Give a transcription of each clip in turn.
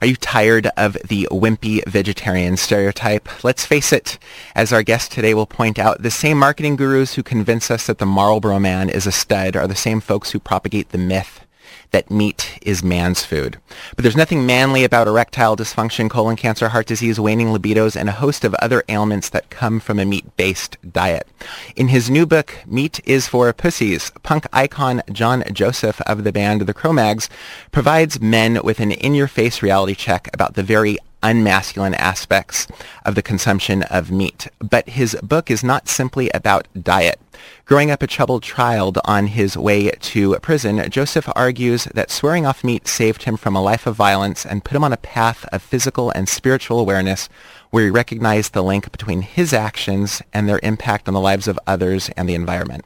Are you tired of the wimpy vegetarian stereotype? Let's face it, as our guest today will point out, the same marketing gurus who convince us that the Marlboro Man is a stud are the same folks who propagate the myth that meat is man's food. But there's nothing manly about erectile dysfunction, colon cancer, heart disease, waning libidos, and a host of other ailments that come from a meat-based diet. In his new book, Meat is for Pussies, punk icon John Joseph of the band The Cro-Mags provides men with an in-your-face reality check about the very unmasculine aspects of the consumption of meat. But his book is not simply about diet. Growing up a troubled child on his way to prison, Joseph argues that swearing off meat saved him from a life of violence and put him on a path of physical and spiritual awareness where he recognized the link between his actions and their impact on the lives of others and the environment.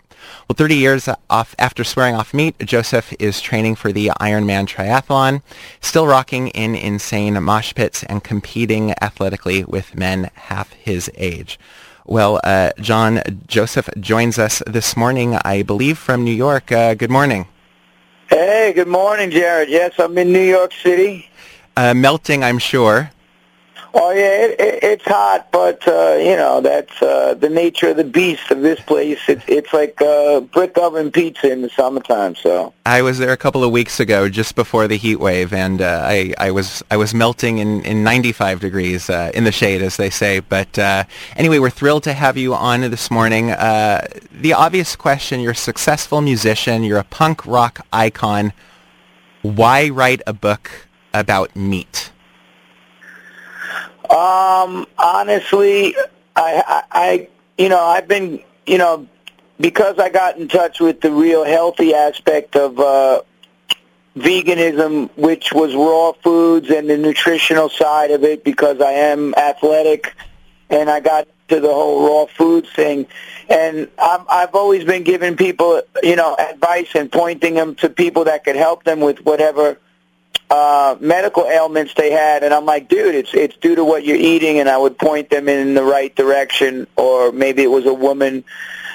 Well, 30 years off after swearing off meat, Joseph is training for the Ironman Triathlon, still rocking in insane mosh pits and competing athletically with men half his age. Well, John Joseph joins us this morning, I believe, from New York. Good morning. Hey, good morning, Jared. Yes, I'm in New York City. Melting, I'm sure. Oh, yeah, it's hot, but, you know, that's the nature of the beast of this place. It's like brick oven pizza in the summertime, so. I was there a couple of weeks ago, just before the heat wave, and I was melting in 95 degrees in the shade, as they say. But anyway, we're thrilled to have you on this morning. The obvious question, you're a successful musician, you're a punk rock icon. Why write a book about meat? Honestly, I, you know, I've been, you know, because I got in touch with the real healthy aspect of veganism, which was raw foods and the nutritional side of it, because I am athletic, and I got to the whole raw foods thing. And I've always been giving people, you know, advice and pointing them to people that could help them with whatever medical ailments they had, and I'm like, dude, it's due to what you're eating, and I would point them in the right direction, or maybe it was a woman,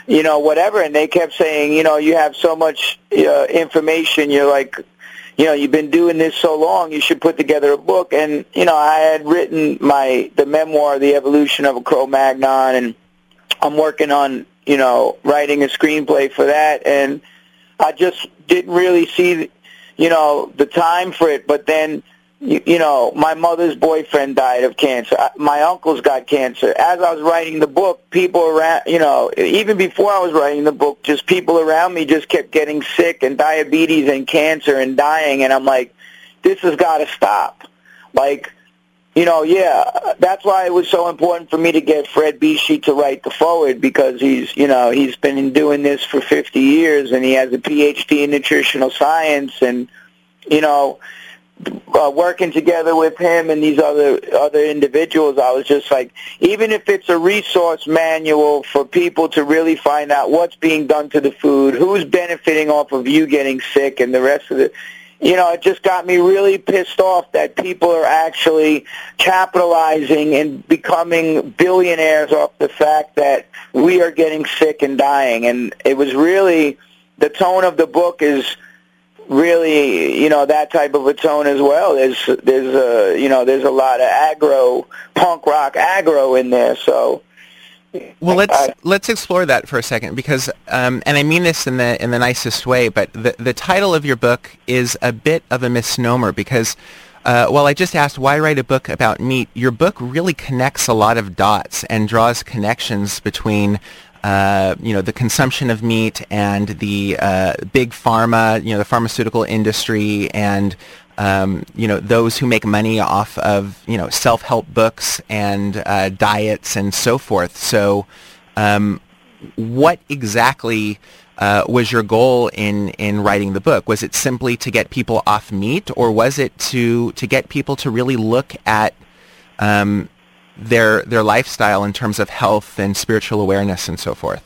you know, whatever. And they kept saying, you know, you have so much information, you're like, you know, you've been doing this so long, you should put together a book. And, you know, I had written the memoir, The Evolution of a Cro-Magnon, and I'm working on, you know, writing a screenplay for that, and I just didn't really see you know, the time for it. But then, you know, my mother's boyfriend died of cancer. My uncle's got cancer. As I was writing the book, people around, you know, even before I was writing the book, just people around me just kept getting sick, and diabetes and cancer and dying. And I'm like, this has got to stop. Like, you know, yeah, that's why it was so important for me to get Fred Bisci to write the foreword, because he's, you know, he's been doing this for 50 years, and he has a Ph.D. in nutritional science, and, you know, working together with him and these other individuals, I was just like, even if it's a resource manual for people to really find out what's being done to the food, who's benefiting off of you getting sick and the rest of it. You know, it just got me really pissed off that people are actually capitalizing and becoming billionaires off the fact that we are getting sick and dying. And it was really, the tone of the book is really, you know, that type of a tone as well. There's a lot of aggro, punk rock aggro in there, so. Well, let's explore that for a second, because, and I mean this in the nicest way, but the title of your book is a bit of a misnomer, because while I just asked why write a book about meat, your book really connects a lot of dots and draws connections between you know, the consumption of meat and the big pharma, you know, the pharmaceutical industry, and you know, those who make money off of, you know, self-help books and diets and so forth. So what exactly was your goal in writing the book? Was it simply to get people off meat, or was it to get people to really look at their lifestyle in terms of health and spiritual awareness and so forth?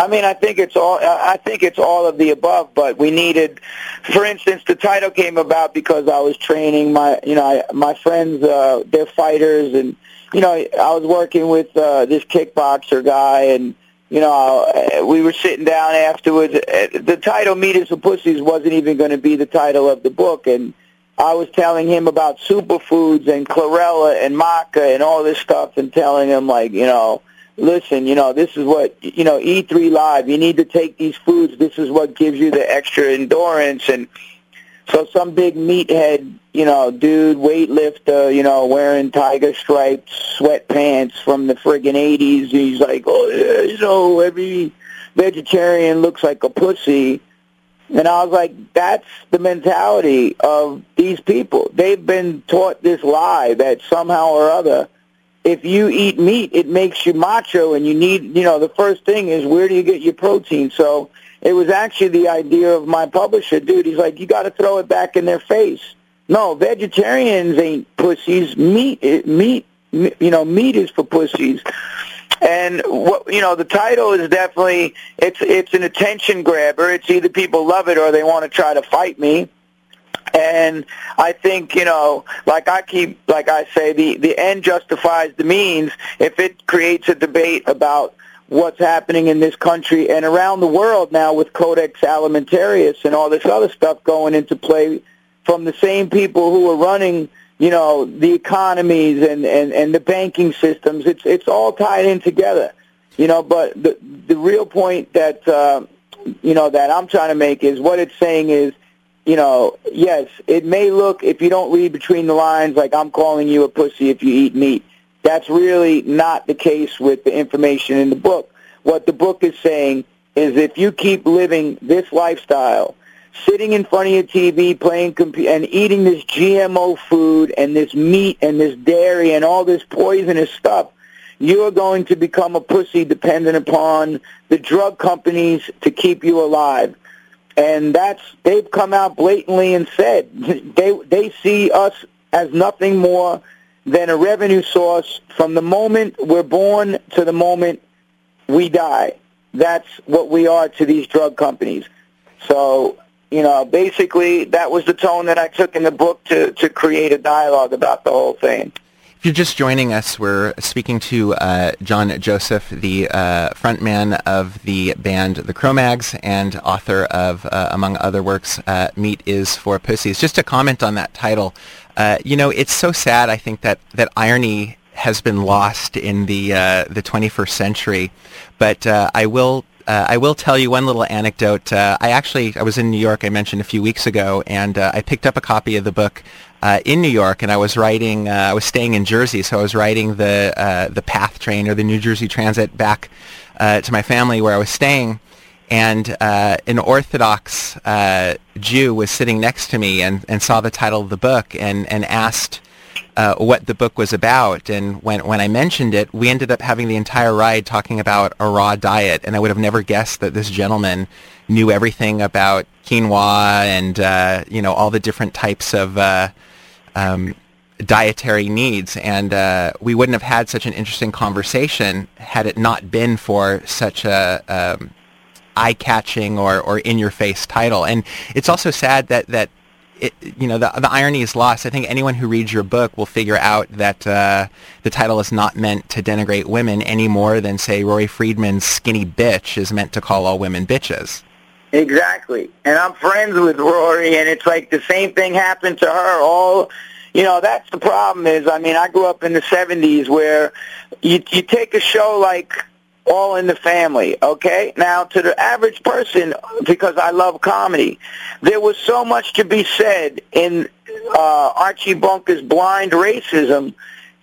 I mean, I think it's all of the above, but we needed, for instance, the title came about because I was training my friends, they're fighters, and, you know, I was working with this kickboxer guy, and, you know, we were sitting down afterwards. The title, Meat is for Pussies, wasn't even going to be the title of the book, and I was telling him about superfoods and chlorella and maca and all this stuff, and telling him, like, you know, listen, you know, this is what, you know, E3 Live, you need to take these foods. This is what gives you the extra endurance. And so some big meathead, you know, dude, weightlifter, you know, wearing tiger-striped sweatpants from the friggin' 80s, he's like, oh, yeah, you know, every vegetarian looks like a pussy. And I was like, that's the mentality of these people. They've been taught this lie that somehow or other, if you eat meat, it makes you macho, and you need, you know, the first thing is, where do you get your protein? So it was actually the idea of my publisher, dude. He's like, you got to throw it back in their face. No, vegetarians ain't pussies. Meat is for pussies. And, what, you know, the title is definitely, it's an attention grabber. It's either people love it or they want to try to fight me. And I think, you know, like I say, the end justifies the means. If it creates a debate about what's happening in this country and around the world now with Codex Alimentarius and all this other stuff going into play from the same people who are running, you know, the economies and the banking systems, it's all tied in together, you know. But the real point that, you know, that I'm trying to make is what it's saying is, you know, yes, it may look, if you don't read between the lines, like I'm calling you a pussy if you eat meat. That's really not the case with the information in the book. What the book is saying is if you keep living this lifestyle, sitting in front of your TV, playing computer, and eating this GMO food and this meat and this dairy and all this poisonous stuff, you are going to become a pussy dependent upon the drug companies to keep you alive. And that's, they've come out blatantly and said they see us as nothing more than a revenue source from the moment we're born to the moment we die. That's what we are to these drug companies. So, you know, basically, that was the tone that I took in the book to create a dialogue about the whole thing. If you're just joining us, we're speaking to John Joseph, the frontman of the band The Cro-Mags and author of, among other works, Meat is for Pussies. Just to comment on that title, you know, it's so sad, I think, that irony has been lost in the 21st century. But I will tell you one little anecdote. I was in New York, I mentioned a few weeks ago, and I picked up a copy of the book in New York, and I was riding, I was staying in Jersey, so I was riding the PATH train, or the New Jersey Transit, back to my family where I was staying, and an Orthodox Jew was sitting next to me and saw the title of the book and asked what the book was about, and when I mentioned it, we ended up having the entire ride talking about a raw diet, and I would have never guessed that this gentleman knew everything about quinoa and, you know, all the different types of dietary needs, and we wouldn't have had such an interesting conversation had it not been for such a eye-catching or in-your-face title. And it's also sad that it, you know, the irony is lost. I think anyone who reads your book will figure out that the title is not meant to denigrate women any more than, say, Rory Freedman's Skinny Bitch is meant to call all women bitches. Exactly. And I'm friends with Rory, and it's like the same thing happened to her. All, you know, that's the problem is, I mean, I grew up in the 70s where you take a show like All in the Family, okay? Now, to the average person, because I love comedy, there was so much to be said in Archie Bunker's blind racism.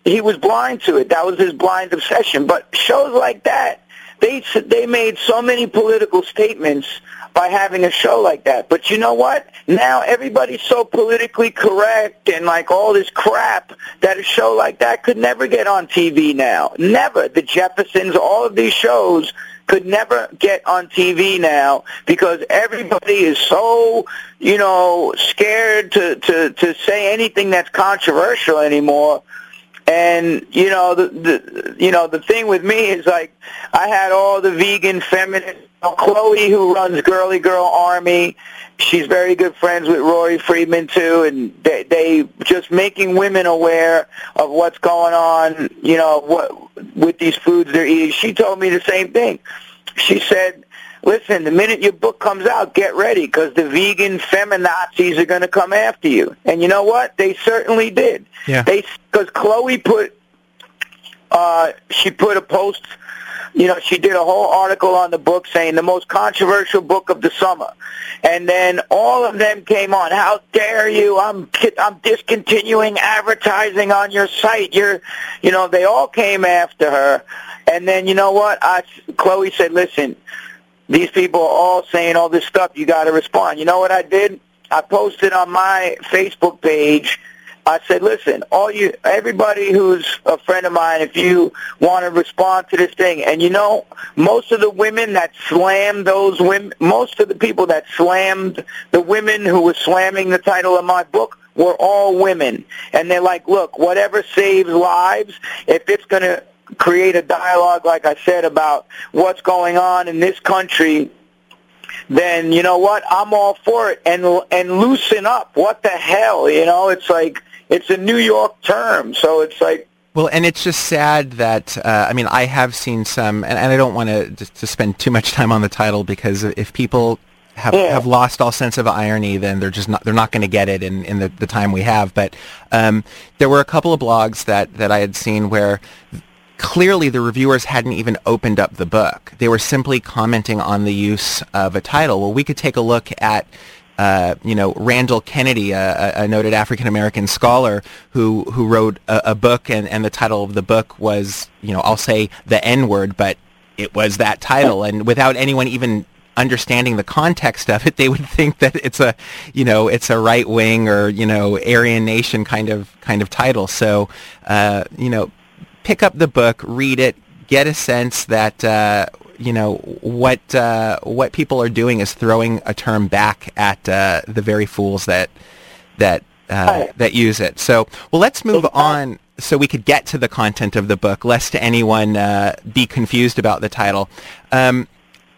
He was blind to it. That was his blind obsession. But shows like that, they made so many political statements by having a show like that. But you know what? Now everybody's so politically correct and like all this crap that a show like that could never get on TV now. Never. The Jeffersons, all of these shows could never get on TV now because everybody is so, you know, scared to say anything that's controversial anymore. And, you know, the thing with me is, like, I had all the vegan feminists. Chloe, who runs Girly Girl Army, she's very good friends with Rory Freedman, too, and they just making women aware of what's going on, you know, with these foods they're eating. She told me the same thing. She said, Listen, the minute your book comes out, get ready, because the vegan feminazis are going to come after you. And you know what? They certainly did. Yeah. Because Chloe put a post, you know, she did a whole article on the book saying the most controversial book of the summer. And then all of them came on. How dare you? I'm discontinuing advertising on your site. You know, they all came after her. And then, you know what? Chloe said, listen, these people are all saying all this stuff. You got to respond. You know what I did? I posted on my Facebook page. I said, listen, everybody who's a friend of mine, if you want to respond to this thing, and you know, most of the women that slammed those women, most of the people that slammed the women who were slamming the title of my book were all women. And they're like, look, whatever saves lives, if it's going to create a dialogue, like I said, about what's going on in this country, then you know what? I'm all for it. And loosen up. What the hell? You know, it's like, it's a New York term. So it's like. Well, and it's just sad that, I mean, I have seen some, and I don't want to spend too much time on the title, because if people have lost all sense of irony, then they're not going to get it in the time we have. But there were a couple of blogs that I had seen where clearly the reviewers hadn't even opened up the book. They were simply commenting on the use of a title. Well, we could take a look at Randall Kennedy, a noted African-American scholar who wrote a book, and the title of the book was, you know, I'll say the N-word, but it was that title. And without anyone even understanding the context of it, they would think that it's a right wing or, you know, Aryan Nation kind of title. So pick up the book, read it, get a sense that what people are doing is throwing a term back at the very fools that use it. So, well, let's move on so we could get to the content of the book, lest anyone be confused about the title.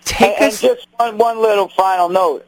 Just one little final note.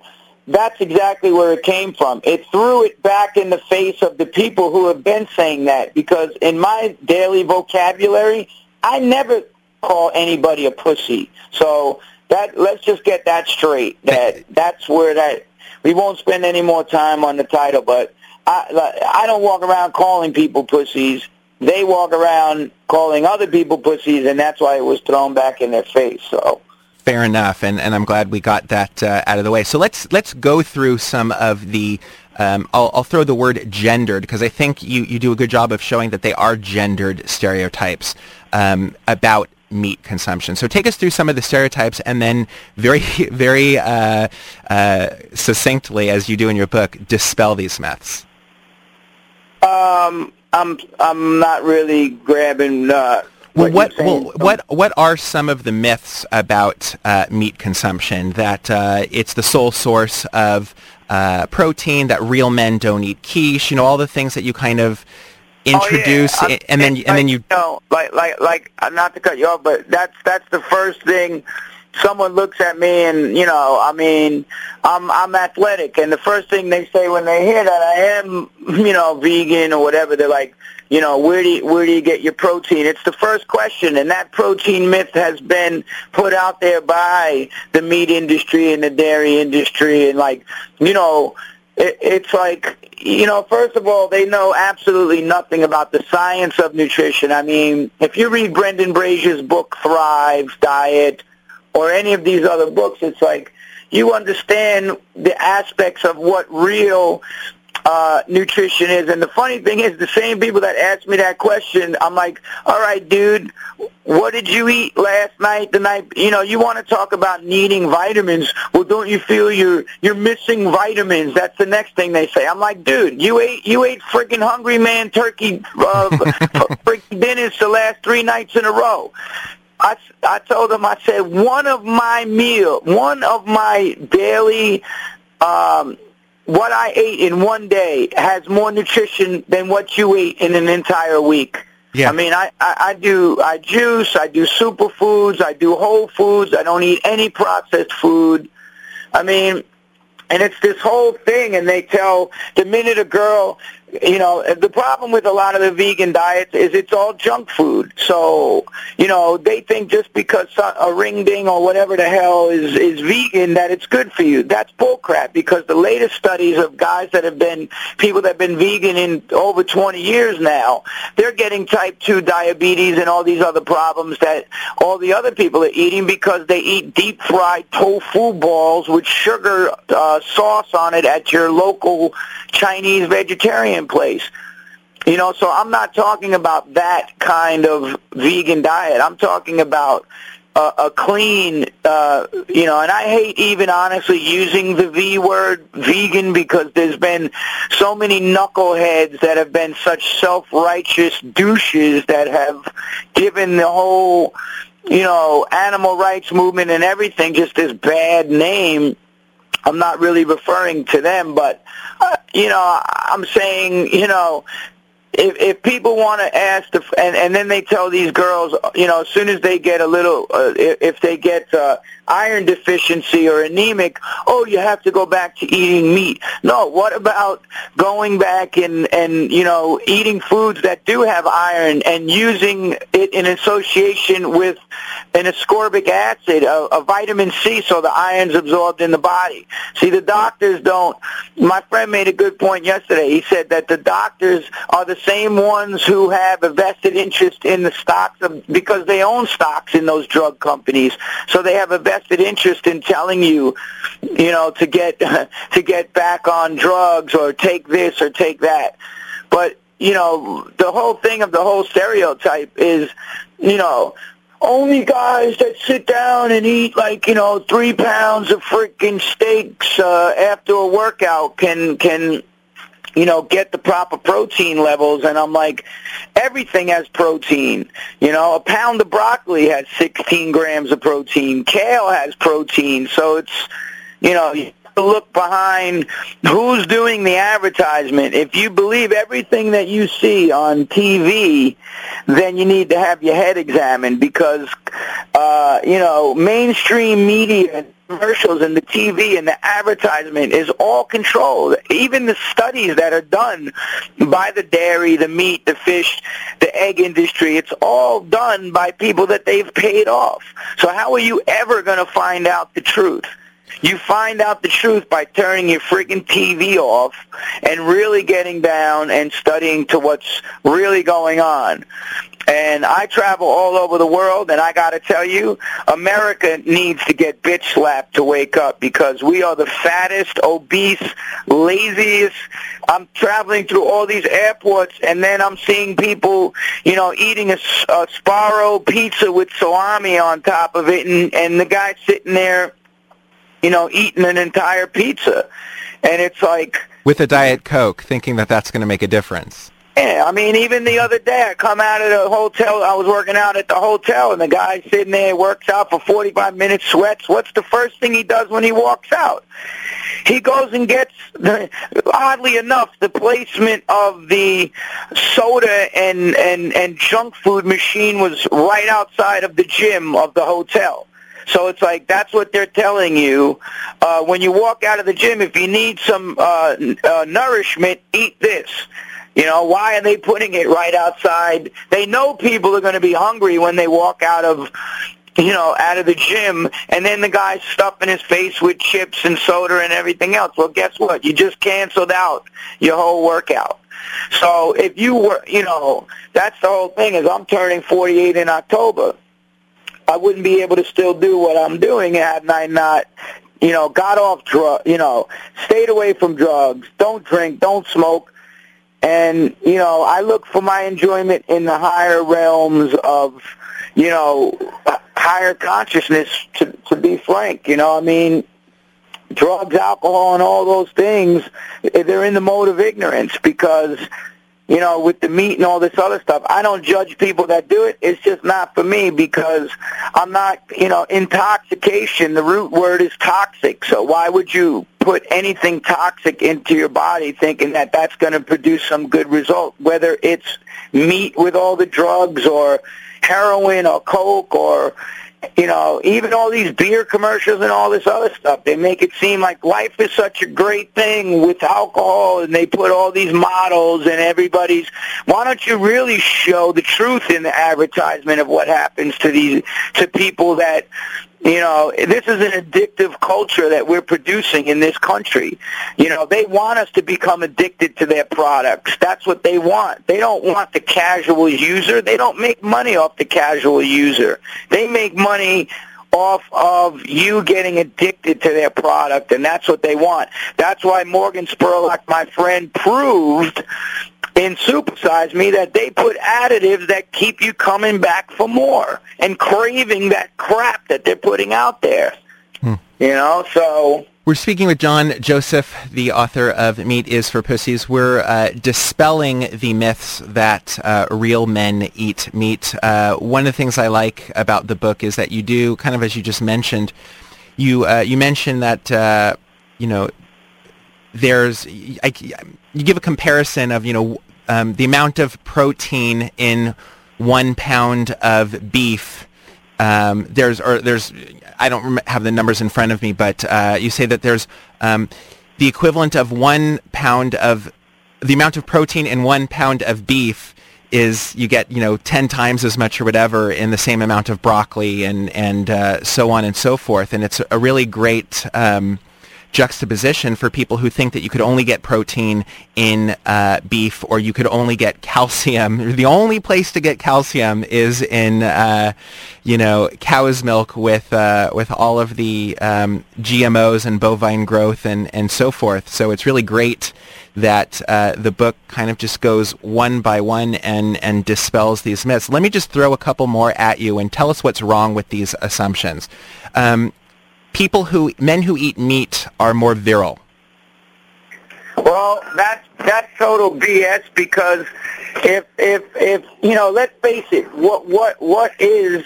That's exactly where it came from. It threw it back in the face of the people who have been saying that, because in my daily vocabulary, I never call anybody a pussy. So let's just get that straight. That's where we won't spend any more time on the title, but I don't walk around calling people pussies. They walk around calling other people pussies, and that's why it was thrown back in their face, so. Fair enough, and I'm glad we got that out of the way. So let's go through some of the. I'll throw the word gendered, because I think you do a good job of showing that they are gendered stereotypes about meat consumption. So take us through some of the stereotypes, and then very very succinctly, as you do in your book, dispel these myths. I'm not really grabbing. What are some of the myths about meat consumption? That it's the sole source of protein, that real men don't eat quiche, you know, all the things that you kind of introduce, not to cut you off, but that's the first thing. Someone looks at me, and you know, I mean, I'm athletic, and the first thing they say when they hear that I am, you know, vegan or whatever, they're like, you know, where do you get your protein? It's the first question, and that protein myth has been put out there by the meat industry and the dairy industry, and like, you know, it's like, you know, first of all, they know absolutely nothing about the science of nutrition. I mean, if you read Brendan Brazier's book, Thrive Diet, or any of these other books, it's like you understand the aspects of what real nutrition is. And the funny thing is, the same people that asked me that question, I'm like, all right, dude, what did you eat last night, the night? You know, you want to talk about needing vitamins. Well, don't you feel you're missing vitamins? That's the next thing they say. I'm like, dude, you ate freaking Hungry Man turkey freaking dinners the last 3 nights in a row. I told them, I said, one of my daily what I ate in one day has more nutrition than what you ate in an entire week. Yeah. I mean, I juice, I do superfoods, I do whole foods, I don't eat any processed food. I mean, and it's this whole thing, and they tell, the minute a girl You know, the problem with a lot of the vegan diets is it's all junk food. So, you know, they think just because a ring ding or whatever the hell is vegan that it's good for you. That's bullcrap, because the latest studies of guys that have been, people that have been vegan in over 20 years now, they're getting type 2 diabetes and all these other problems that all the other people are eating because they eat deep-fried tofu balls with sugar sauce on it at your local Chinese vegetarian place. You know, so I'm not talking about that kind of vegan diet. I'm talking about a clean, you know, and I hate even honestly using the V word, vegan, because there's been so many knuckleheads that have been such self-righteous douches that have given the whole, you know, animal rights movement and everything just this bad name. I'm not really referring to them, but, you know, I'm saying, you know, if people want to ask, and then they tell these girls, you know, as soon as they get a little, if they get iron deficiency or anemic, oh, you have to go back to eating meat. No, what about going back and you know, eating foods that do have iron and using it in association with an ascorbic acid, a vitamin C, so the iron's absorbed in the body. See, the doctors don't. My friend made a good point yesterday. He said that the doctors are the same ones who have a vested interest in the stocks because they own stocks in those drug companies, so they have a vested interest in telling you, you know, to get back on drugs or take this or take that. But, you know, the whole thing of the whole stereotype is, you know, only guys that sit down and eat, like, you know, 3 pounds of freaking steaks after a workout can you know, get the proper protein levels. And I'm like, everything has protein. You know, a pound of broccoli has 16 grams of protein. Kale has protein. So it's, you know, you have to look behind who's doing the advertisement. If you believe everything that you see on TV, then you need to have your head examined, because, you know, mainstream media, commercials and the TV and the advertisement is all controlled. Even the studies that are done by the dairy, the meat, the fish, the egg industry, it's all done by people that they've paid off. So how are you ever going to find out the truth? You find out the truth by turning your freaking TV off and really getting down and studying to what's really going on. And I travel all over the world, and I got to tell you, America needs to get bitch-slapped to wake up, because we are the fattest, obese, laziest. I'm traveling through all these airports, and then I'm seeing people, you know, eating a Sparrow pizza with salami on top of it, and the guy's sitting there, you know, eating an entire pizza. And it's like... with a Diet Coke, thinking that that's going to make a difference. Yeah, I mean, even the other day, I come out of the hotel, I was working out at the hotel, and the guy sitting there works out for 45 minutes, sweats. What's the first thing he does when he walks out? He goes and gets, oddly enough, the placement of the soda and junk food machine was right outside of the gym of the hotel. So it's like, that's what they're telling you. When you walk out of the gym, if you need some nourishment, eat this. You know, why are they putting it right outside? They know people are going to be hungry when they walk out of, you know, out of the gym, and then the guy's stuffing his face with chips and soda and everything else. Well, guess what? You just canceled out your whole workout. So if you were, you know, that's the whole thing, is I'm turning 48 in October. I wouldn't be able to still do what I'm doing had I not, you know, got off drugs, you know, stayed away from drugs, don't drink, don't smoke. And, you know, I look for my enjoyment in the higher realms of, you know, higher consciousness, to be frank. You know, I mean, drugs, alcohol, and all those things, they're in the mode of ignorance, because, you know, with the meat and all this other stuff, I don't judge people that do it. It's just not for me, because I'm not, you know, intoxication, the root word is toxic. So why would you put anything toxic into your body thinking that that's going to produce some good result, whether it's meat with all the drugs or heroin or coke or You know, even all these beer commercials and all this other stuff, they make it seem like life is such a great thing with alcohol, and they put all these models and everybody's. Why don't you really show the truth in the advertisement of what happens to these, to people that, you know, this is an addictive culture that we're producing in this country. You know, they want us to become addicted to their products. That's what they want. They don't want the casual user. They don't make money off the casual user. They make money off of you getting addicted to their product, and that's what they want. That's why Morgan Spurlock, my friend, proved in Supersize Me that they put additives that keep you coming back for more and craving that crap that they're putting out there. You know, so... We're speaking with John Joseph, the author of Meat is for Pussies. We're dispelling the myths that real men eat meat. One of the things I like about the book is that you do, kind of as you just mentioned, you mention that, you know, you give a comparison of, you know, the amount of protein in 1 pound of beef. I don't have the numbers in front of me, but you say that there's the equivalent of 1 pound of the amount of protein in 1 pound of beef is you get, you know, 10 times as much or whatever in the same amount of broccoli and so on and so forth. And it's a really great juxtaposition for people who think that you could only get protein in beef, or you could only get calcium. The only place to get calcium is in, you know, cow's milk with all of the GMOs and bovine growth and so forth. So it's really great that the book kind of just goes one by one and dispels these myths. Let me just throw a couple more at you and tell us what's wrong with these assumptions. Men who eat meat are more virile. Well, that's total BS, because if you know, let's face it, what is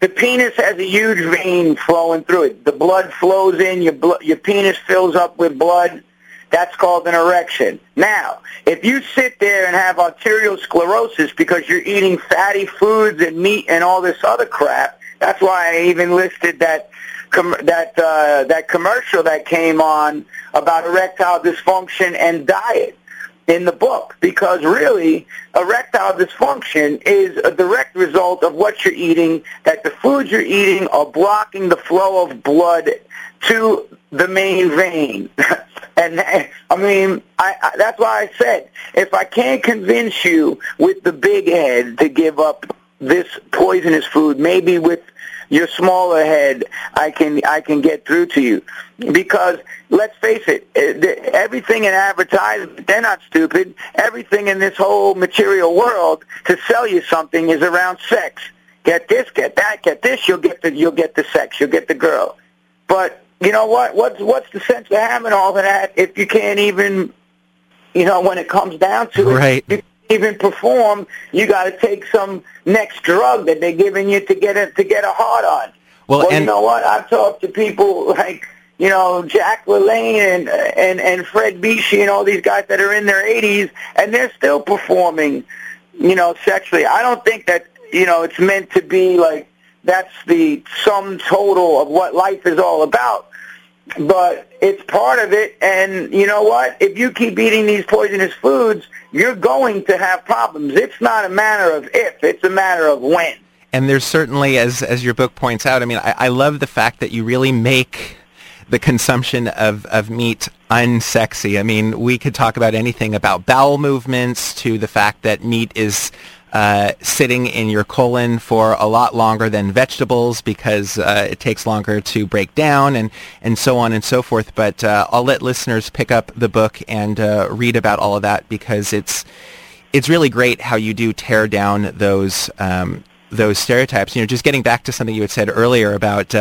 the penis has a huge vein flowing through it. The blood flows in, your penis fills up with blood. That's called an erection. Now, if you sit there and have arterial sclerosis because you're eating fatty foods and meat and all this other crap, that's why I even listed that commercial that came on about erectile dysfunction and diet in the book, because really erectile dysfunction is a direct result of what you're eating, that the foods you're eating are blocking the flow of blood to the main vein. And I mean, I that's why I said, if I can't convince you with the big head to give up this poisonous food, maybe with your smaller head, I can get through to you. Because, let's face it, everything in advertising, they're not stupid. Everything in this whole material world to sell you something is around sex. Get this, get that, get this, you'll get the sex, you'll get the girl. But, you know what? What's the sense of having all of that if you can't even, you know, when it comes down to it? Right. Even perform, you got to take some next drug that they're giving you to get a hard on. Well, you know what? I've talked to people like, you know, Jack LaLanne and Fred Bisci and all these guys that are in their 80s, and they're still performing, you know, sexually. I don't think that, you know, it's meant to be like that's the sum total of what life is all about. But it's part of it, and you know what? If you keep eating these poisonous foods, you're going to have problems. It's not a matter of if, it's a matter of when. And there's certainly, as your book points out, I mean, I love the fact that you really make the consumption of meat unsexy. I mean, we could talk about anything, about bowel movements to the fact that meat is sitting in your colon for a lot longer than vegetables because it takes longer to break down and so on and so forth. But I'll let listeners pick up the book and read about all of that, because it's really great how you do tear down those stereotypes. You know, just getting back to something you had said earlier about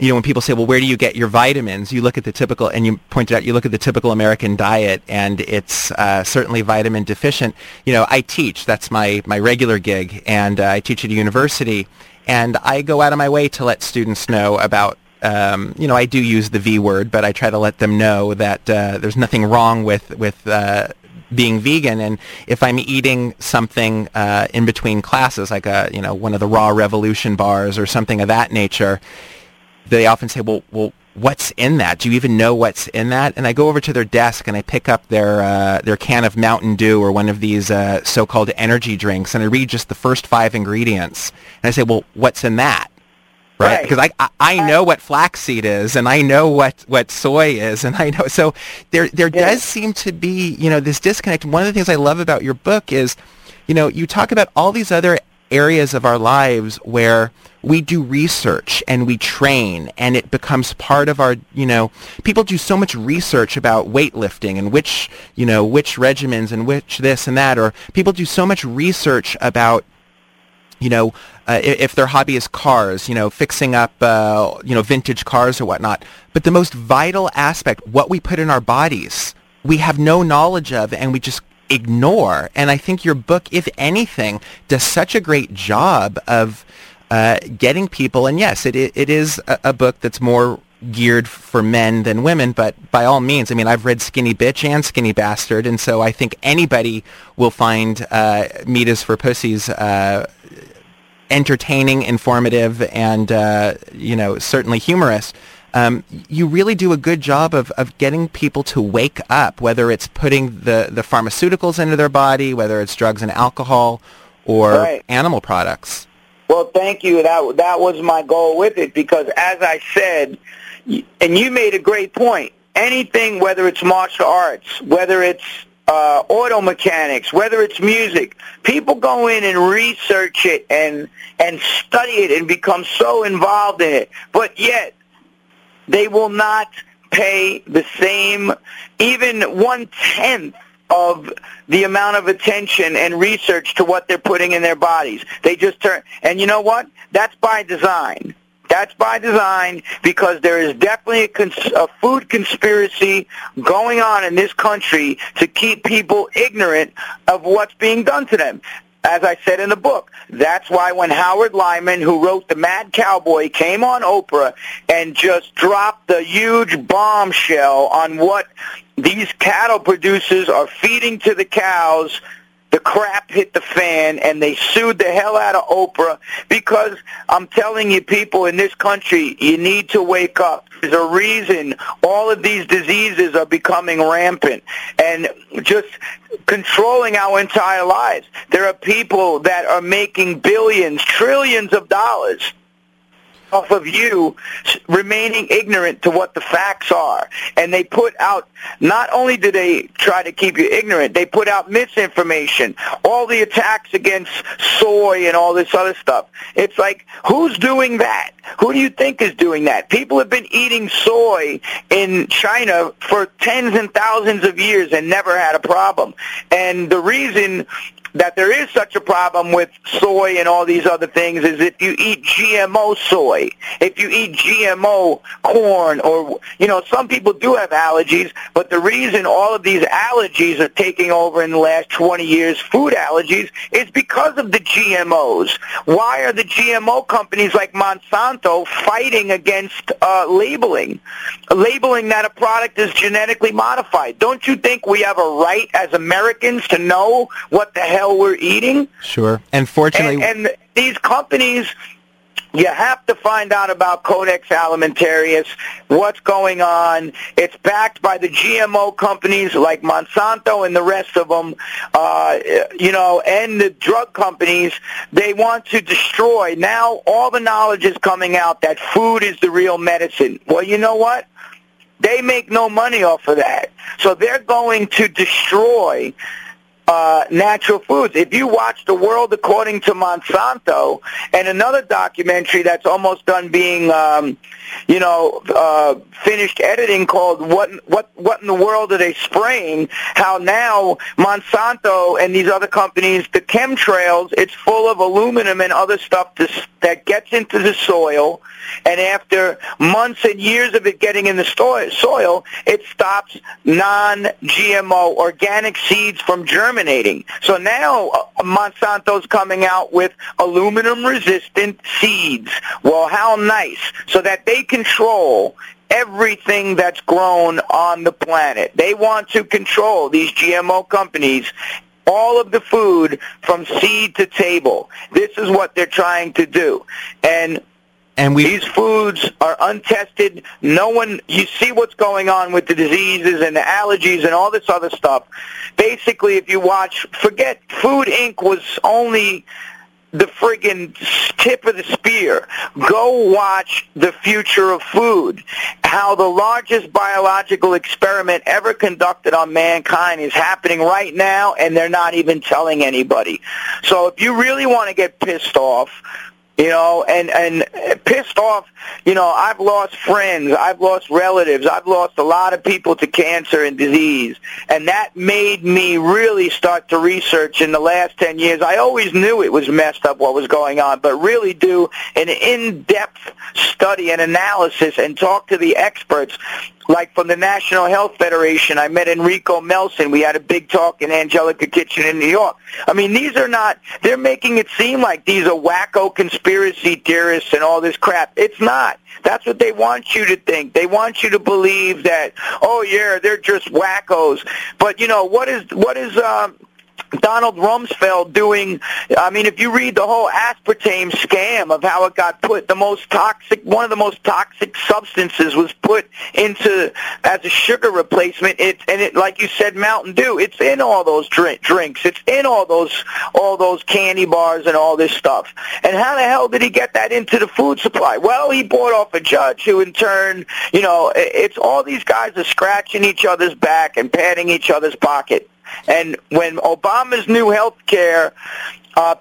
you know, when people say, well, where do you get your vitamins? You look at the typical, and you pointed out, you look at the typical American diet, and it's certainly vitamin deficient. You know, I teach. That's my regular gig, and I teach at a university, and I go out of my way to let students know about, you know, I do use the V word, but I try to let them know that there's nothing wrong with being vegan, and if I'm eating something in between classes, like one of the Raw Revolution bars or something of that nature, they often say, well, what's in that? Do you even know what's in that? And I go over to their desk and I pick up their can of Mountain Dew or one of these so-called energy drinks, and I read just the first 5 ingredients, and I say, well, what's in that? Right? Because I know what flaxseed is, and I know what soy is, and I know. So there does seem to be, this disconnect. One of the things I love about your book is, you talk about all these other areas of our lives where we do research and we train, and it becomes part of our, people do so much research about weightlifting and which regimens and which this and that, or people do so much research about, if their hobby is cars, fixing up, vintage cars or whatnot. But the most vital aspect, what we put in our bodies, we have no knowledge of, and we just ignore. And I think your book, if anything, does such a great job of getting people. And yes, it is a book that's more geared for men than women, but by all means, I mean, I've read Skinny Bitch and Skinny Bastard, and so I think anybody will find Meat is for Pussies entertaining, informative, and certainly humorous. You really do a good job of getting people to wake up, whether it's putting the pharmaceuticals into their body, whether it's drugs and alcohol, or animal products. Well, thank you. That was my goal with it, because as I said, and you made a great point, anything, whether it's martial arts, whether it's auto mechanics, whether it's music, people go in and research it and study it and become so involved in it. But yet, they will not pay the same, even 1/10 of the amount of attention and research to what they're putting in their bodies. They just turn, and you know what? That's by design. That's by design, because there is definitely a food conspiracy going on in this country to keep people ignorant of what's being done to them. As I said in the book, that's why when Howard Lyman, who wrote The Mad Cowboy, came on Oprah and just dropped the huge bombshell on what these cattle producers are feeding to the cows, the crap hit the fan, and they sued the hell out of Oprah, because I'm telling you, people in this country, you need to wake up. There's a reason all of these diseases are becoming rampant and just controlling our entire lives. There are people that are making billions, trillions of dollars off of you remaining ignorant to what the facts are. And they put out, not only do they try to keep you ignorant, they put out misinformation, all the attacks against soy and all this other stuff. It's like, who's doing that? Who do you think is doing that? People have been eating soy in China for tens and thousands of years and never had a problem. And the reason that there is such a problem with soy and all these other things is if you eat GMO soy, if you eat GMO corn, or, some people do have allergies, but the reason all of these allergies are taking over in the last 20 years, food allergies, is because of the GMOs. Why are the GMO companies like Monsanto fighting against labeling that a product is genetically modified? Don't you think we have a right as Americans to know what the hell we're eating? Sure. And fortunately, and these companies, you have to find out about Codex Alimentarius, what's going on. It's backed by the GMO companies like Monsanto and the rest of them, and the drug companies. They want to destroy. Now all the knowledge is coming out that food is the real medicine. Well, you know what? They make no money off of that. So they're going to destroy natural foods. If you watch The World According to Monsanto, and another documentary that's almost done being, finished editing, called What in the World Are They Spraying? How now Monsanto and these other companies, the chemtrails, it's full of aluminum and other stuff that gets into the soil, and after months and years of it getting in the soil, it stops non-GMO organic seeds from germinating. So now Monsanto's coming out with aluminum-resistant seeds. Well, how nice. So that they control everything that's grown on the planet. They want to control, these GMO companies, all of the food from seed to table. This is what they're trying to do. And these foods are untested. No one, you see what's going on with the diseases and the allergies and all this other stuff. Basically, if you watch, forget Food Inc. was only the friggin' tip of the spear. Go watch The Future of Food. How the largest biological experiment ever conducted on mankind is happening right now, and they're not even telling anybody. So if you really want to get pissed off, you know, and pissed off, you know, I've lost friends, I've lost relatives, I've lost a lot of people to cancer and disease. And that made me really start to research in the last 10 years. I always knew it was messed up what was going on, but really do an in-depth study and analysis and talk to the experts. Like from the National Health Federation, I met Enrico Melson. We had a big talk in Angelica Kitchen in New York. I mean, these are not, they're making it seem like these are wacko conspiracy theorists and all this crap. It's not. That's what they want you to think. They want you to believe that, oh, yeah, they're just wackos. But, you know, what is Donald Rumsfeld doing? I mean, if you read the whole aspartame scam of how it got put, one of the most toxic substances was put into as a sugar replacement. It, like you said, Mountain Dew. It's in all those drinks. It's in all those candy bars and all this stuff. And how the hell did he get that into the food supply? Well, he bought off a judge who, in turn, you know, it's all these guys are scratching each other's back and patting each other's pocket. And when Obama's new health care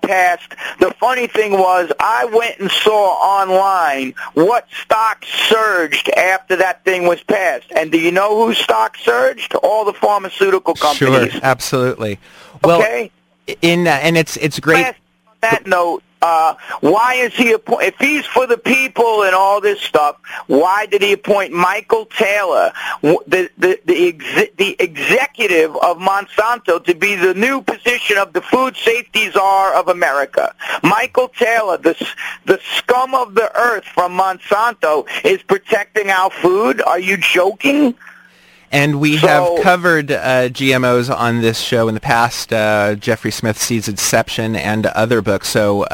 passed, the funny thing was I went and saw online what stock surged after that thing was passed. And do you know whose stock surged? All the pharmaceutical companies. Sure, absolutely. Well, okay? And it's great. Last, on that note, why is he appointed? If he's for the people and all this stuff, why did he appoint Michael Taylor, the executive of Monsanto, to be the new position of the food safety czar of America? Michael Taylor, the scum of the earth from Monsanto, is protecting our food? Are you joking? And we have covered GMOs on this show in the past, Jeffrey Smith's Seeds of Deception and other books. So,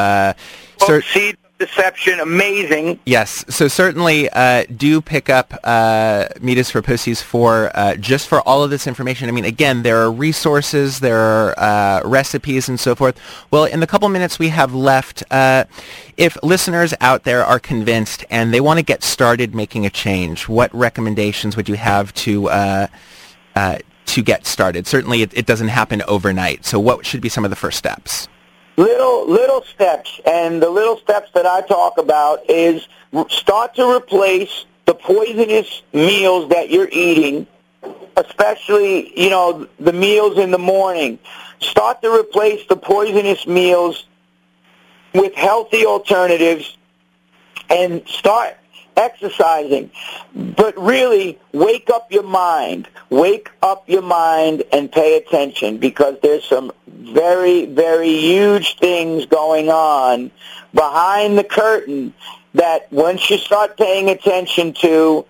Seeds of Deception, amazing. Yes. So certainly do pick up Meat is for Pussies just for all of this information. I mean, again, there are resources, there are recipes and so forth. Well, in the couple minutes we have left, if listeners out there are convinced and they want to get started making a change, what recommendations would you have to get started? Certainly it doesn't happen overnight, so what should be some of the first steps? Little steps, and the little steps that I talk about is start to replace the poisonous meals that you're eating, especially, you know, the meals in the morning. Start to replace the poisonous meals with healthy alternatives and start exercising. But really, wake up your mind. Wake up your mind and pay attention, because there's some very, very huge things going on behind the curtain that once you start paying attention to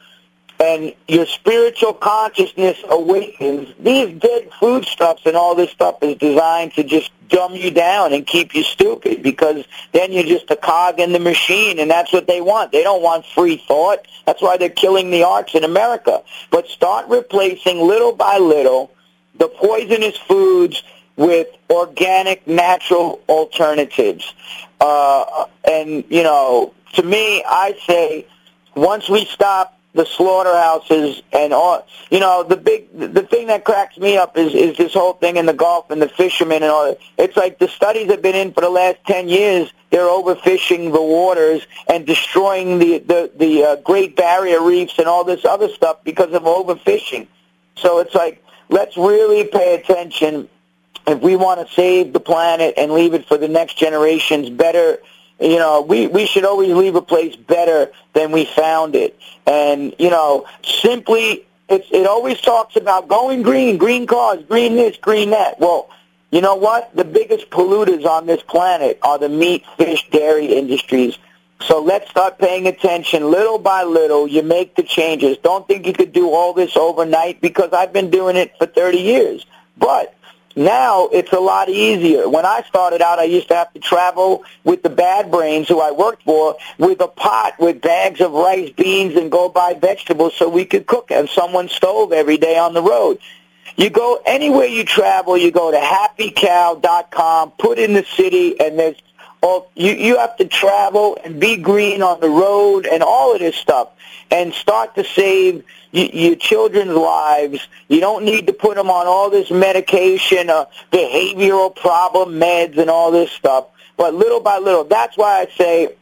and your spiritual consciousness awakens, these dead foodstuffs and all this stuff is designed to just dumb you down and keep you stupid, because then you're just a cog in the machine, and that's what they want. They don't want free thought. That's why they're killing the arts in America. But start replacing little by little the poisonous foods with organic, natural alternatives. And, you know, to me, I say once we stop the slaughterhouses and all, you know, the thing that cracks me up is this whole thing in the Gulf and the fishermen and all that. It's like the studies have been in for the last 10 years. They're overfishing the waters and destroying the Great Barrier Reefs and all this other stuff because of overfishing. So it's like, let's really pay attention if we want to save the planet and leave it for the next generations better. You know, we should always leave a place better than we found it. And, you know, simply, it always talks about going green, green cars, green this, green that. Well, you know what? The biggest polluters on this planet are the meat, fish, dairy industries. So let's start paying attention little by little. You make the changes. Don't think you could do all this overnight, because I've been doing it for 30 years. But now it's a lot easier. When I started out, I used to have to travel with the Bad Brains, who I worked for, with a pot with bags of rice, beans, and go buy vegetables so we could cook on someone's stove every day on the road. You go anywhere you travel, you go to happycow.com, put in the city, and there's you have to travel and be green on the road and all of this stuff and start to save your children's lives. You don't need to put them on all this medication, behavioral problem meds and all this stuff, but little by little. That's why I say,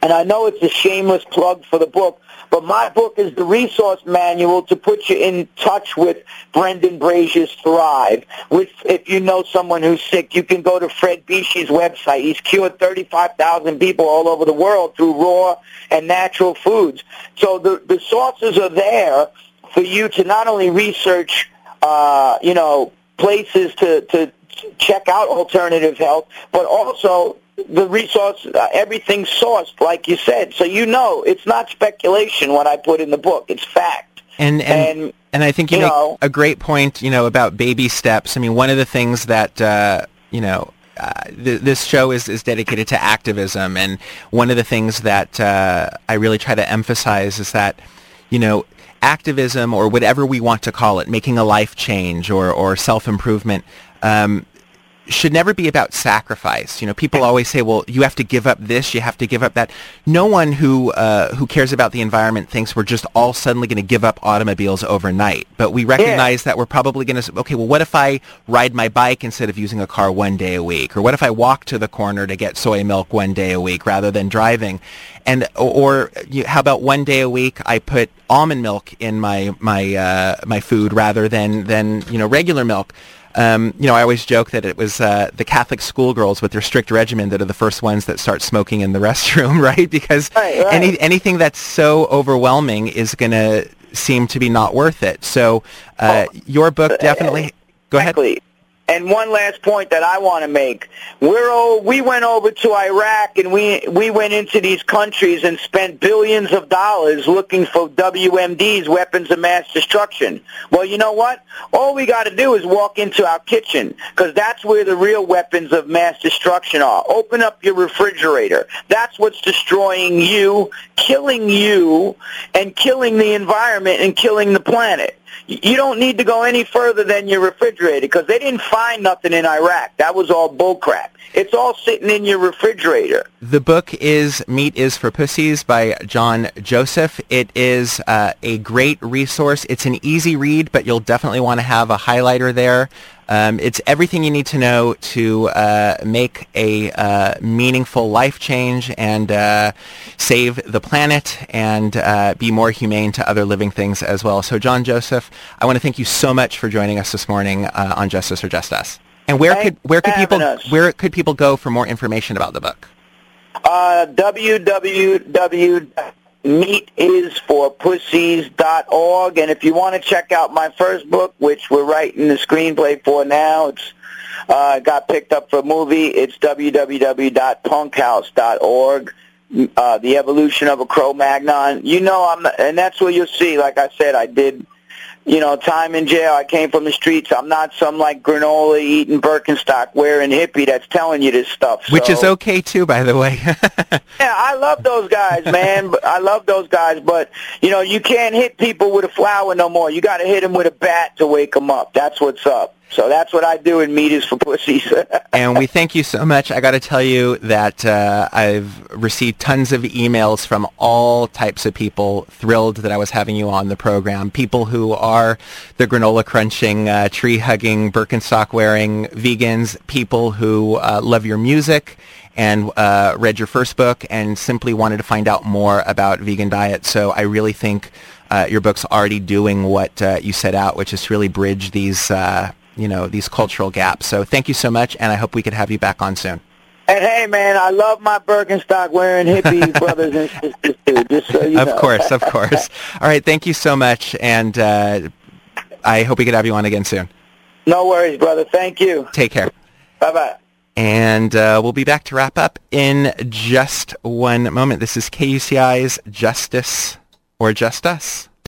and I know it's a shameless plug for the book, but my book is the resource manual to put you in touch with Brendan Brazier's Thrive. Which, if you know someone who's sick, you can go to Fred Bisci's website. He's cured 35,000 people all over the world through raw and natural foods. So the sources are there for you to not only research, places to check out alternative health, but also the resource, everything's sourced, like you said. So it's not speculation what I put in the book. It's fact. And I think you make a great point, about baby steps. I mean, one of the things that, this show is dedicated to activism. And one of the things that I really try to emphasize is that, activism, or whatever we want to call it, making a life change or self-improvement, should never be about sacrifice. People always say, well, you have to give up this, you have to give up that. No one who cares about the environment thinks we're just all suddenly going to give up automobiles overnight. But we recognize that we're probably going to, okay, well, what if I ride my bike instead of using a car one day a week? Or what if I walk to the corner to get soy milk one day a week rather than driving? Or how about one day a week I put almond milk in my food rather than regular milk? I always joke that it was the Catholic schoolgirls with their strict regimen that are the first ones that start smoking in the restroom, right? Because anything that's so overwhelming is going to seem to be not worth it. So your book definitely – go ahead. And one last point that I want to make. We went over to Iraq, and we went into these countries and spent billions of dollars looking for WMDs, weapons of mass destruction. Well, you know what? All we got to do is walk into our kitchen, because that's where the real weapons of mass destruction are. Open up your refrigerator. That's what's destroying you, killing you, and killing the environment and killing the planet. You don't need to go any further than your refrigerator, because they didn't find nothing in Iraq. That was all bullcrap. It's all sitting in your refrigerator. The book is Meat is for Pussies by John Joseph. It is a great resource. It's an easy read, but you'll definitely want to have a highlighter there. It's everything you need to know to make a meaningful life change and save the planet and be more humane to other living things as well. So, John Joseph, I want to thank you so much for joining us this morning on Justice or Just Us. And where could people go for more information about the book? www.meatisforpussies.org, and if you want to check out my first book, which we're writing the screenplay for now, it's got picked up for a movie, it's www.punkhouse.org, The Evolution of a Cro-Magnon. And that's where you'll see, like I said, I did time in jail. I came from the streets. I'm not some granola eating Birkenstock wearing hippie that's telling you this stuff. So. Which is okay too, by the way. Yeah, I love those guys, man. But you can't hit people with a flower no more. You got to hit them with a bat to wake them up. That's what's up. So that's what I do in Meat is for Pussies. And we thank you so much. I got to tell you that I've received tons of emails from all types of people thrilled that I was having you on the program. People who are the granola crunching, tree hugging, Birkenstock wearing vegans, people who love your music and read your first book and simply wanted to find out more about vegan diet. So I really think your book's already doing what you set out, which is to really bridge these these cultural gaps. So thank you so much, and I hope we could have you back on soon. And hey, man, I love my Birkenstock wearing hippie brothers and sisters too, just so you know. Of course. All right, thank you so much, and I hope we could have you on again soon. No worries, brother. Thank you. Take care. Bye-bye. And we'll be back to wrap up in just one moment. This is KUCI's Justice or Just Us.